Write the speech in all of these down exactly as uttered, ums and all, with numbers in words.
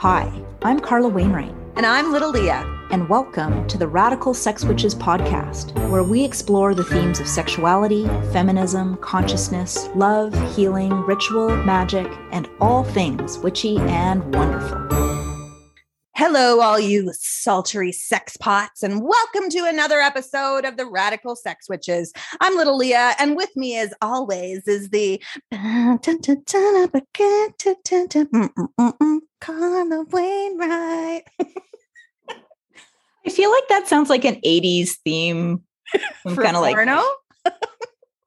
Hi, I'm Carla Wainwright. And I'm Little Leah. And welcome to the Radical Sex Witches Podcast, where we explore the themes of sexuality, feminism, consciousness, love, healing, ritual, magic, and all things witchy and wonderful. Hello, all you sultry sex pots, and welcome to another episode of the Radical Sex Witches. I'm Little Leah, and with me, as always, is the Carla Wainwright. I feel like that sounds like an eighties theme. I'm kind of like,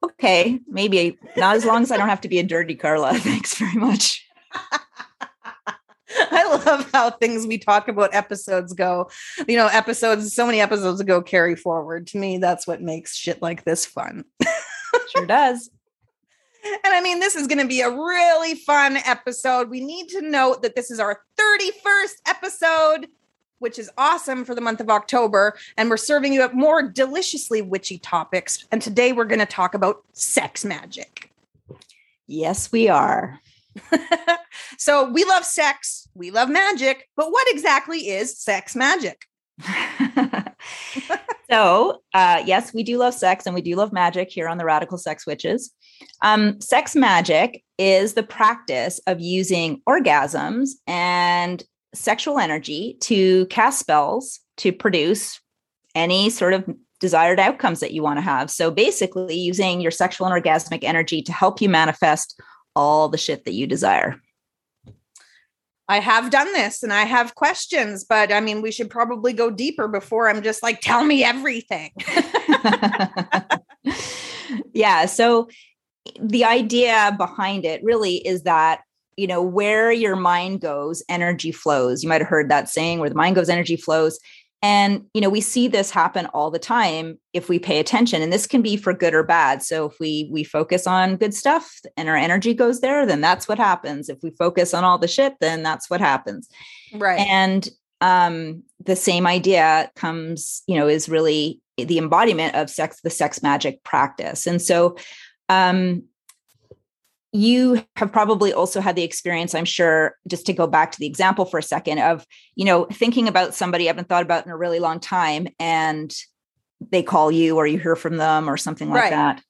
okay, maybe not, as long as I don't have to be a dirty Carla. Thanks very much. I love how things we talk about episodes go, you know, episodes, so many episodes ago carry forward. To me, that's what makes shit like this fun. Sure does. And I mean, this is going to be a really fun episode. We need to note that this is our thirty-first episode, which is awesome for the month of October. And we're serving you up more deliciously witchy topics. And today we're going to talk about sex magic. Yes, we are. So we love sex, we love magic, but what exactly is sex magic? so uh, yes, we do love sex and we do love magic here on the Radical Sex Witches. Um, sex magic is the practice of using orgasms and sexual energy to cast spells to produce any sort of desired outcomes that you want to have. So basically using your sexual and orgasmic energy to help you manifest all the shit that you desire. I have done this and I have questions, but I mean, we should probably go deeper before I'm just like, tell me everything. Yeah. So the idea behind it really is that, you know, where your mind goes, energy flows. You might've heard that saying, where the mind goes, energy flows. And, you know, we see this happen all the time if we pay attention, and this can be for good or bad. So if we we focus on good stuff and our energy goes there, then that's what happens. If we focus on all the shit, then that's what happens. Right. And um, the same idea comes, you know, is really the embodiment of sex, the sex magic practice. And so um, you have probably also had the experience, I'm sure, just to go back to the example for a second, of, you know, thinking about somebody I haven't thought about in a really long time, and they call you or you hear from them or something like right. that.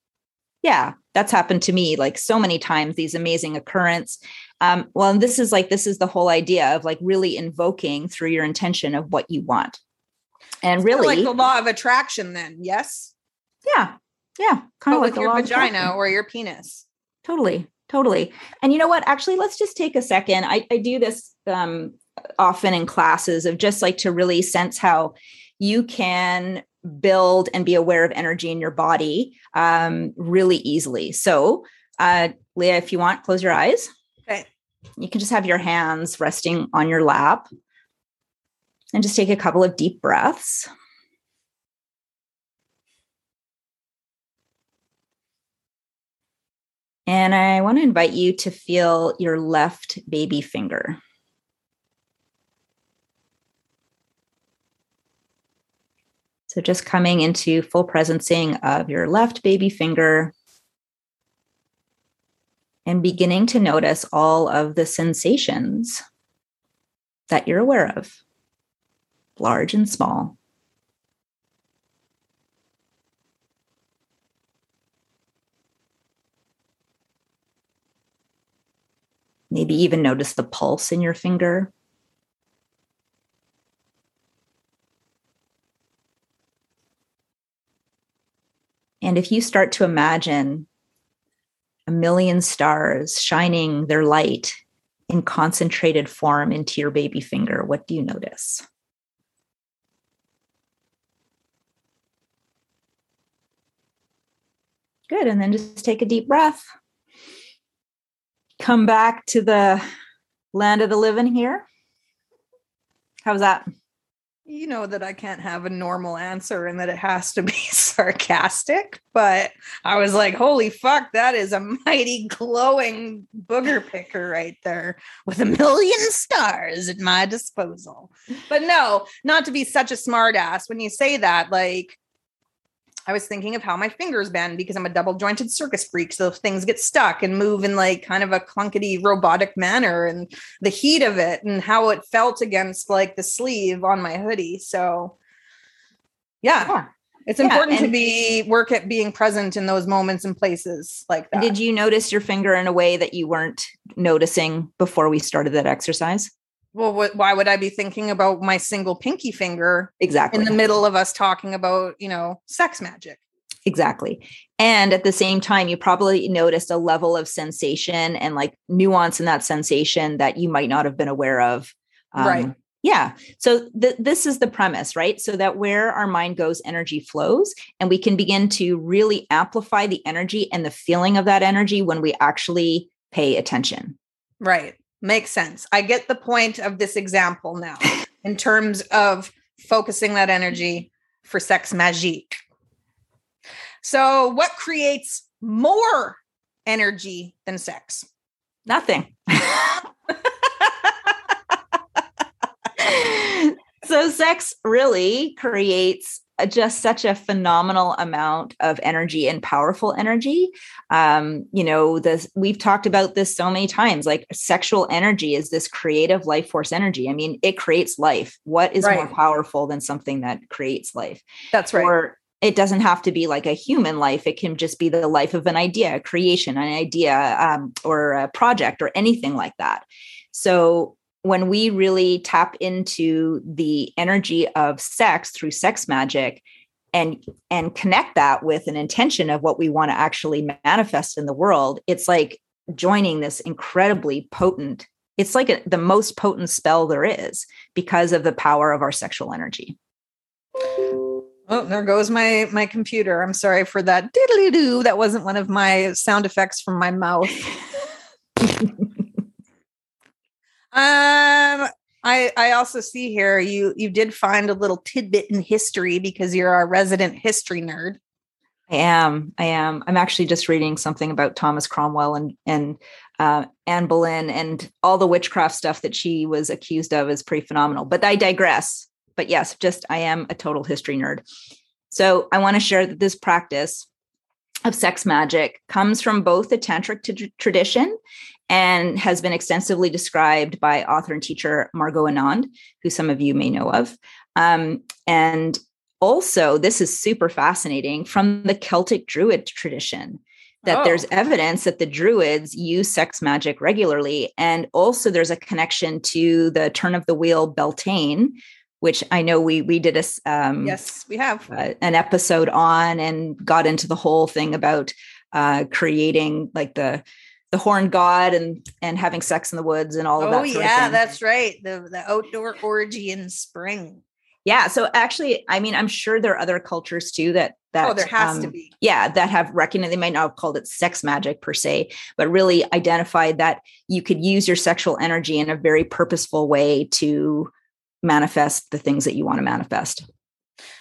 Yeah, that's happened to me like so many times, these amazing occurrence. Um, well, and this is like, this is the whole idea of like really invoking through your intention of what you want. And really like the law of attraction then, yes? Yeah, yeah. Kind but of like with the your law vagina of or your penis. Totally. Totally. And you know what? Actually, let's just take a second. I, I do this um, often in classes, of just like to really sense how you can build and be aware of energy in your body um, really easily. So, uh, Leah, if you want, close your eyes. Okay. You can just have your hands resting on your lap and just take a couple of deep breaths. And I want to invite you to feel your left baby finger. So just coming into full presencing of your left baby finger and beginning to notice all of the sensations that you're aware of, large and small. Maybe even notice the pulse in your finger. And if you start to imagine a million stars shining their light in concentrated form into your baby finger, what do you notice? Good. And then just take a deep breath. Come back to the land of the living here. How's that? You know that I can't have a normal answer and that it has to be sarcastic, but I was like, holy fuck, that is a mighty glowing booger picker right there with a million stars at my disposal. But no, not to be such a smart ass when you say that, like, I was thinking of how my fingers bend because I'm a double jointed circus freak. So things get stuck and move in like kind of a clunkety robotic manner, and the heat of it and how it felt against like the sleeve on my hoodie. So yeah, yeah. it's yeah. important and to be work at being present in those moments and places like that. Did you notice your finger in a way that you weren't noticing before we started that exercise? Well, what, why would I be thinking about my single pinky finger exactly in the middle of us talking about, you know, sex magic? Exactly. And at the same time, you probably noticed a level of sensation and like nuance in that sensation that you might not have been aware of. Um, right. Yeah. So th- this is the premise, right? So that where our mind goes, energy flows, and we can begin to really amplify the energy and the feeling of that energy when we actually pay attention. Right. Makes sense. I get the point of this example now in terms of focusing that energy for sex magic. So what creates more energy than sex? Nothing. So sex really creates just such a phenomenal amount of energy and powerful energy. Um, you know, this, we've talked about this so many times, like sexual energy is this creative life force energy. I mean, it creates life. What is right. more powerful than something that creates life? That's right. Or it doesn't have to be like a human life. It can just be the life of an idea, a creation, an idea, um, or a project or anything like that. So when we really tap into the energy of sex through sex magic and and connect that with an intention of what we want to actually manifest in the world, it's like joining this incredibly potent, it's like a, the most potent spell there is because of the power of our sexual energy. Oh, there goes my my computer. I'm sorry for that diddly-doo. That wasn't one of my sound effects from my mouth. Um, I, I also see here, you, you did find a little tidbit in history because you're our resident history nerd. I am. I am. I'm actually just reading something about Thomas Cromwell and, and, uh, Anne Boleyn and all the witchcraft stuff that she was accused of is pretty phenomenal, but I digress. But yes, just, I am a total history nerd. So I want to share that this practice of sex magic comes from both the tantric t- tradition and has been extensively described by author and teacher Margot Anand, who some of you may know of. Um, and also, this is super fascinating, from the Celtic Druid tradition, that oh. there's evidence that the Druids use sex magic regularly. And also there's a connection to the turn of the wheel Beltane, which I know we we did a um, yes we have uh, an episode on and got into the whole thing about uh, creating like the the horned god and and having sex in the woods and all of oh, that. Oh yeah, that's right. The the outdoor orgy in spring. Yeah, so actually, I mean, I'm sure there are other cultures too that that oh, there has um, to be yeah that have recognized. They might not have called it sex magic per se, but really identified that you could use your sexual energy in a very purposeful way to manifest the things that you want to manifest.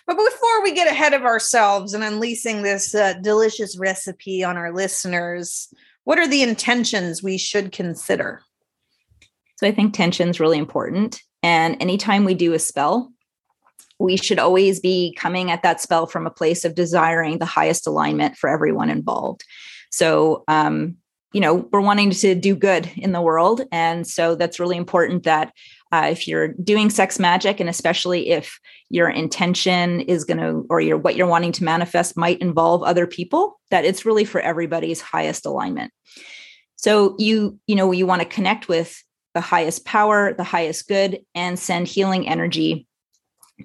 But before we get ahead of ourselves and unleashing this uh, delicious recipe on our listeners, what are the intentions we should consider? So I think tension is really important. And anytime we do a spell, we should always be coming at that spell from a place of desiring the highest alignment for everyone involved. So, um, you know, we're wanting to do good in the world. And so that's really important that Uh, if you're doing sex magic, and especially if your intention is going to, or your what you're wanting to manifest might involve other people, that it's really for everybody's highest alignment. So you, you know, you want to connect with the highest power, the highest good, and send healing energy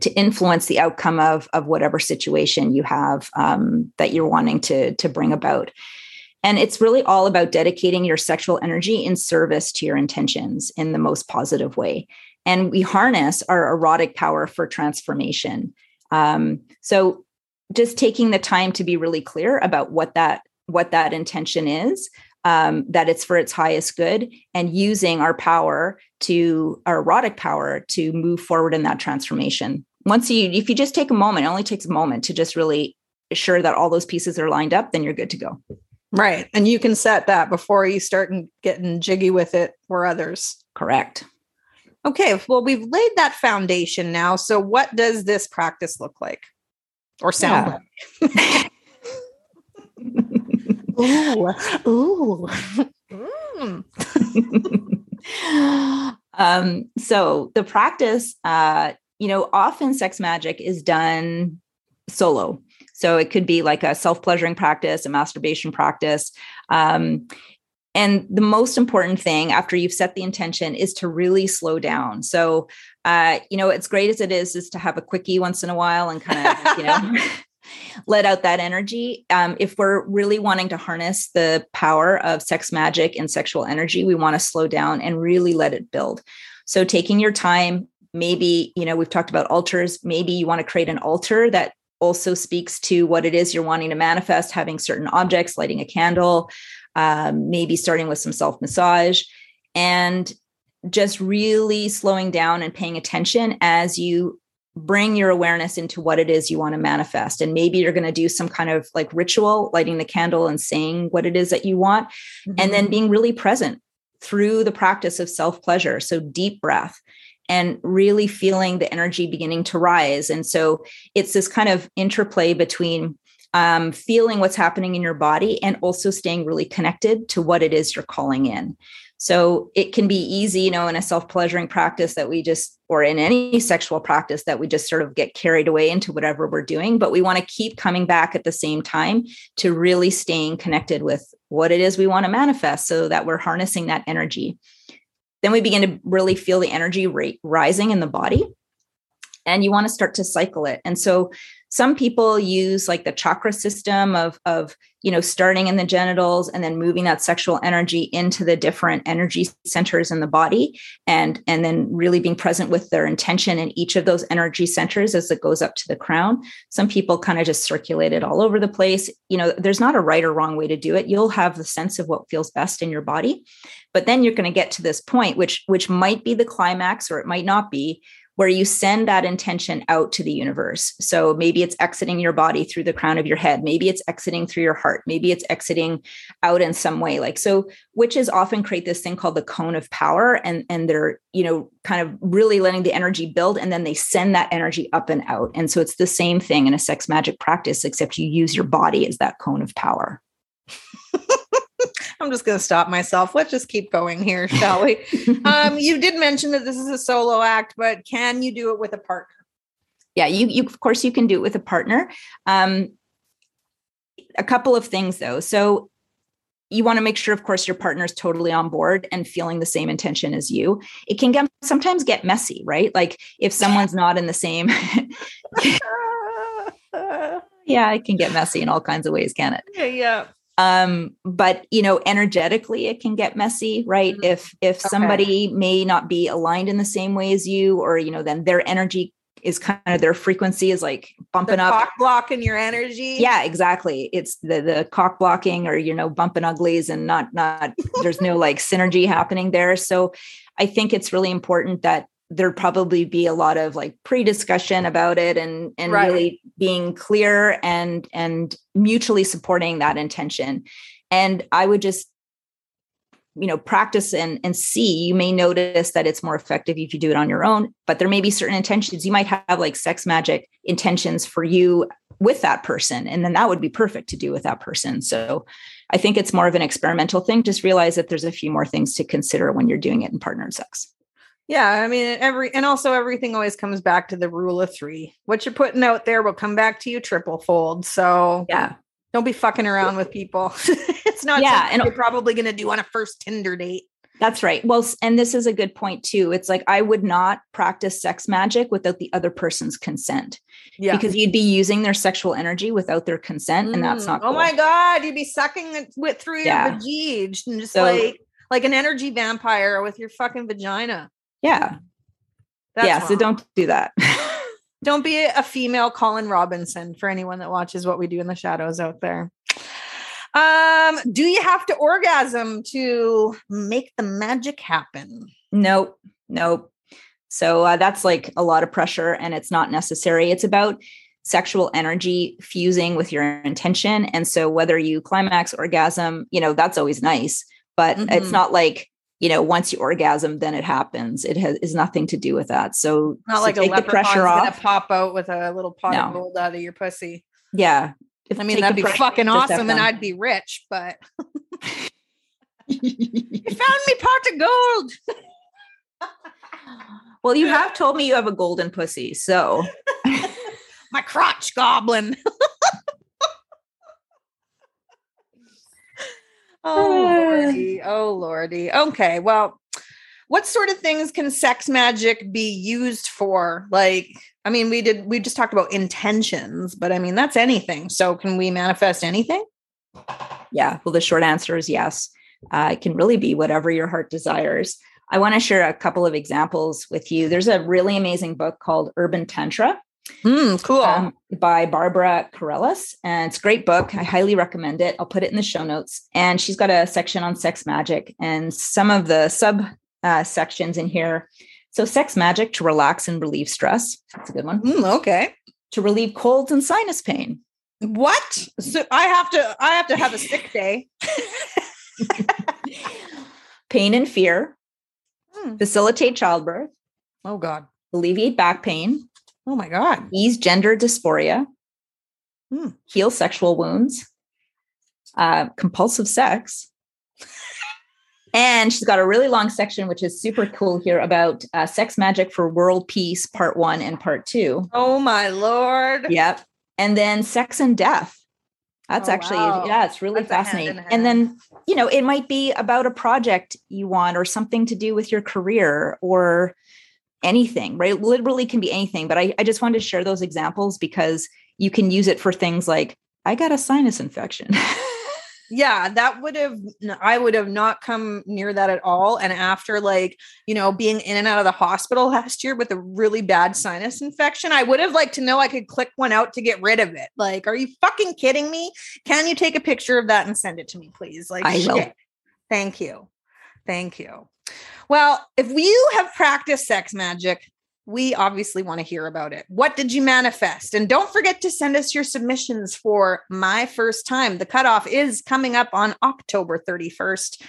to influence the outcome of, of whatever situation you have um, that you're wanting to, to bring about. And it's really all about dedicating your sexual energy in service to your intentions in the most positive way. And we harness our erotic power for transformation. Um, so just taking the time to be really clear about what that, what that intention is, um, that it's for its highest good, and using our power to, our erotic power to move forward in that transformation. Once you, if you just take a moment, it only takes a moment to just really assure that all those pieces are lined up, then you're good to go. Right. And you can set that before you start getting jiggy with it for others. Correct. Okay. Well, we've laid that foundation now. So what does this practice look like? or sound yeah. like. Ooh. Ooh. Mm. um, so the practice, uh, you know, often sex magic is done solo. So it could be like a self-pleasuring practice, a masturbation practice. Um, and the most important thing after you've set the intention is to really slow down. So, uh, you know, as great as it is, is to have a quickie once in a while and kind of, you know, let out that energy. Um, if we're really wanting to harness the power of sex magic and sexual energy, we want to slow down and really let it build. So taking your time, maybe, you know, we've talked about altars, maybe you want to create an altar that also speaks to what it is you're wanting to manifest, having certain objects, lighting a candle, um, maybe starting with some self-massage, and just really slowing down and paying attention as you bring your awareness into what it is you want to manifest. And maybe you're going to do some kind of like ritual, lighting the candle and saying what it is that you want, mm-hmm. and then being really present through the practice of self-pleasure. So deep breath. And really feeling the energy beginning to rise. And so it's this kind of interplay between um, feeling what's happening in your body and also staying really connected to what it is you're calling in. So it can be easy, you know, in a self-pleasuring practice that we just, or in any sexual practice that we just sort of get carried away into whatever we're doing, but we want to keep coming back at the same time to really staying connected with what it is we want to manifest so that we're harnessing that energy. Then we begin to really feel the energy rate rising in the body, and you want to start to cycle it. And so some people use like the chakra system of, of, you know, starting in the genitals and then moving that sexual energy into the different energy centers in the body, and, and then really being present with their intention in each of those energy centers as it goes up to the crown. Some people kind of just circulate it all over the place. You know, there's not a right or wrong way to do it. You'll have the sense of what feels best in your body, but then you're going to get to this point, which, which might be the climax or it might not be, where you send that intention out to the universe. So maybe it's exiting your body through the crown of your head. Maybe it's exiting through your heart. Maybe it's exiting out in some way. Like, so witches often create this thing called the cone of power, and, and they're, you know, kind of really letting the energy build, and then they send that energy up and out. And so it's the same thing in a sex magic practice, except you use your body as that cone of power. I'm just going to stop myself. Let's just keep going here, shall we? um, you did mention that this is a solo act, but can you do it with a partner? Yeah, you, you of course you can do it with a partner. Um, a couple of things though. So you want to make sure, of course, your partner is totally on board and feeling the same intention as you. It can get, sometimes get messy, right? Like if someone's not in the same... yeah, it can get messy in all kinds of ways, can it? Yeah, yeah. Um, but, you know, energetically, it can get messy, right? Mm-hmm. If, if okay. somebody may not be aligned in the same way as you, or, you know, then their energy is kind of, their frequency is like bumping the up. Cock blocking your energy. Yeah, exactly. It's the, the cock blocking, or, you know, bumping uglies and not, not, there's no like synergy happening there. So I think it's really important that there'd probably be a lot of like pre-discussion about it, and, and right. really being clear and, and mutually supporting that intention. And I would just, you know, practice and, and see. You may notice that it's more effective if you do it on your own, but there may be certain intentions. You might have like sex magic intentions for you with that person, and then that would be perfect to do with that person. So I think it's more of an experimental thing. Just realize that there's a few more things to consider when you're doing it in partnered sex. Yeah. I mean, every, and also everything always comes back to the rule of three. What you're putting out there will come back to you triple fold. So yeah, don't be fucking around with people. It's not yeah, something and you're probably going to do on a first Tinder date. That's right. Well, and this is a good point too. It's like, I would not practice sex magic without the other person's consent, yeah. because you'd be using their sexual energy without their consent. Mm. And that's not, oh cool. my God, you'd be sucking it with through yeah. your vajige and just so, like, like an energy vampire with your fucking vagina. Yeah. That's yeah. wrong. So don't do that. Don't be a female Colin Robinson for anyone that watches What We Do in the Shadows out there. Um, do you have to orgasm to make the magic happen? Nope. Nope. So uh, that's like a lot of pressure, and it's not necessary. It's about sexual energy fusing with your intention. And so whether you climax, orgasm, you know, that's always nice, but mm-hmm. it's not like, you know, once you orgasm, then it happens. It has is nothing to do with that. So not so like take a leprechaun's going to pop out with a little pot no. of gold out of your pussy. Yeah. If, I mean, that'd be fucking awesome and I'd be rich, but you found me pot of gold. Well, you have told me you have a golden pussy, so my crotch goblin. Oh, Lordy. Oh, Lordy. Okay. Well, what sort of things can sex magic be used for? Like, I mean, we did, we just talked about intentions, but I mean, that's anything. So can we manifest anything? Yeah. Well, the short answer is yes. Uh, it can really be whatever your heart desires. I want to share a couple of examples with you. There's a really amazing book called Urban Tantra. Mm, cool. Um, by Barbara Karellas. And it's a great book. I highly recommend it. I'll put it in the show notes. And she's got a section on sex magic and some of the sub uh, sections in here. So sex magic to relax and relieve stress. That's a good one. Mm, okay. To relieve colds and sinus pain. What? So I have to, I have to have a sick day. Pain and fear. Mm. Facilitate childbirth. Oh God. Alleviate back pain. Oh my God. Ease gender dysphoria, hmm. heal sexual wounds, uh, compulsive sex. And she's got a really long section, which is super cool here about uh, sex magic for world peace, part one and part two. Oh my Lord. Yep. And then sex and death. That's oh, actually, wow. yeah, it's really That's fascinating. And then, you know, it might be about a project you want or something to do with your career or anything, right? Literally can be anything, but I, I just wanted to share those examples because you can use it for things like, I got a sinus infection. Yeah, that would have, I would have not come near that at all. And after like, you know, being in and out of the hospital last year with a really bad sinus infection, I would have liked to know I could click one out to get rid of it. Like, are you fucking kidding me? Can you take a picture of that and send it to me, please? Like, I will. Thank you. Thank you. Well, if you have practiced sex magic, we obviously want to hear about it. What did you manifest? And don't forget to send us your submissions for My First Time. The cutoff is coming up on October thirty-first.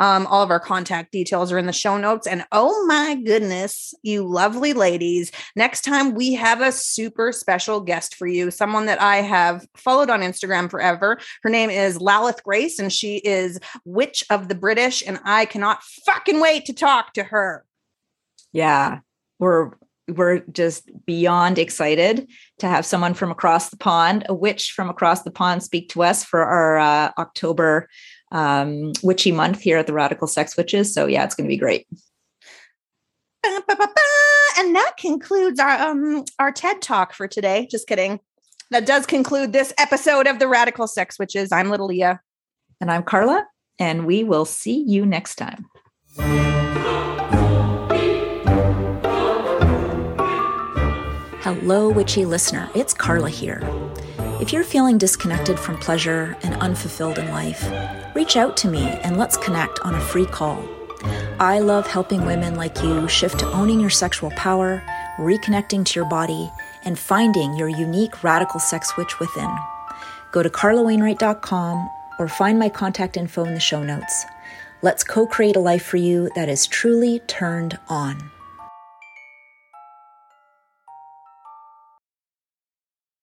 Um, all of our contact details are in the show notes. And oh my goodness, you lovely ladies. Next time we have a super special guest for you. Someone that I have followed on Instagram forever. Her name is Lalith Grace and she is Witch of the British. And I cannot fucking wait to talk to her. Yeah, we're, we're just beyond excited to have someone from across the pond, a witch from across the pond speak to us for our uh, October um, witchy month here at the Radical Sex Witches. So yeah, it's going to be great. Ba, ba, ba, ba. And that concludes our, um, our TED Talk for today. Just kidding. That does conclude this episode of the Radical Sex Witches. I'm Little Leah. And I'm Carla. And we will see you next time. Hello, witchy listener. It's Carla here. If you're feeling disconnected from pleasure and unfulfilled in life, reach out to me and let's connect on a free call. I love helping women like you shift to owning your sexual power, reconnecting to your body, and finding your unique radical sex witch within. Go to carla wainwright dot com or find my contact info in the show notes. Let's co-create a life for you that is truly turned on.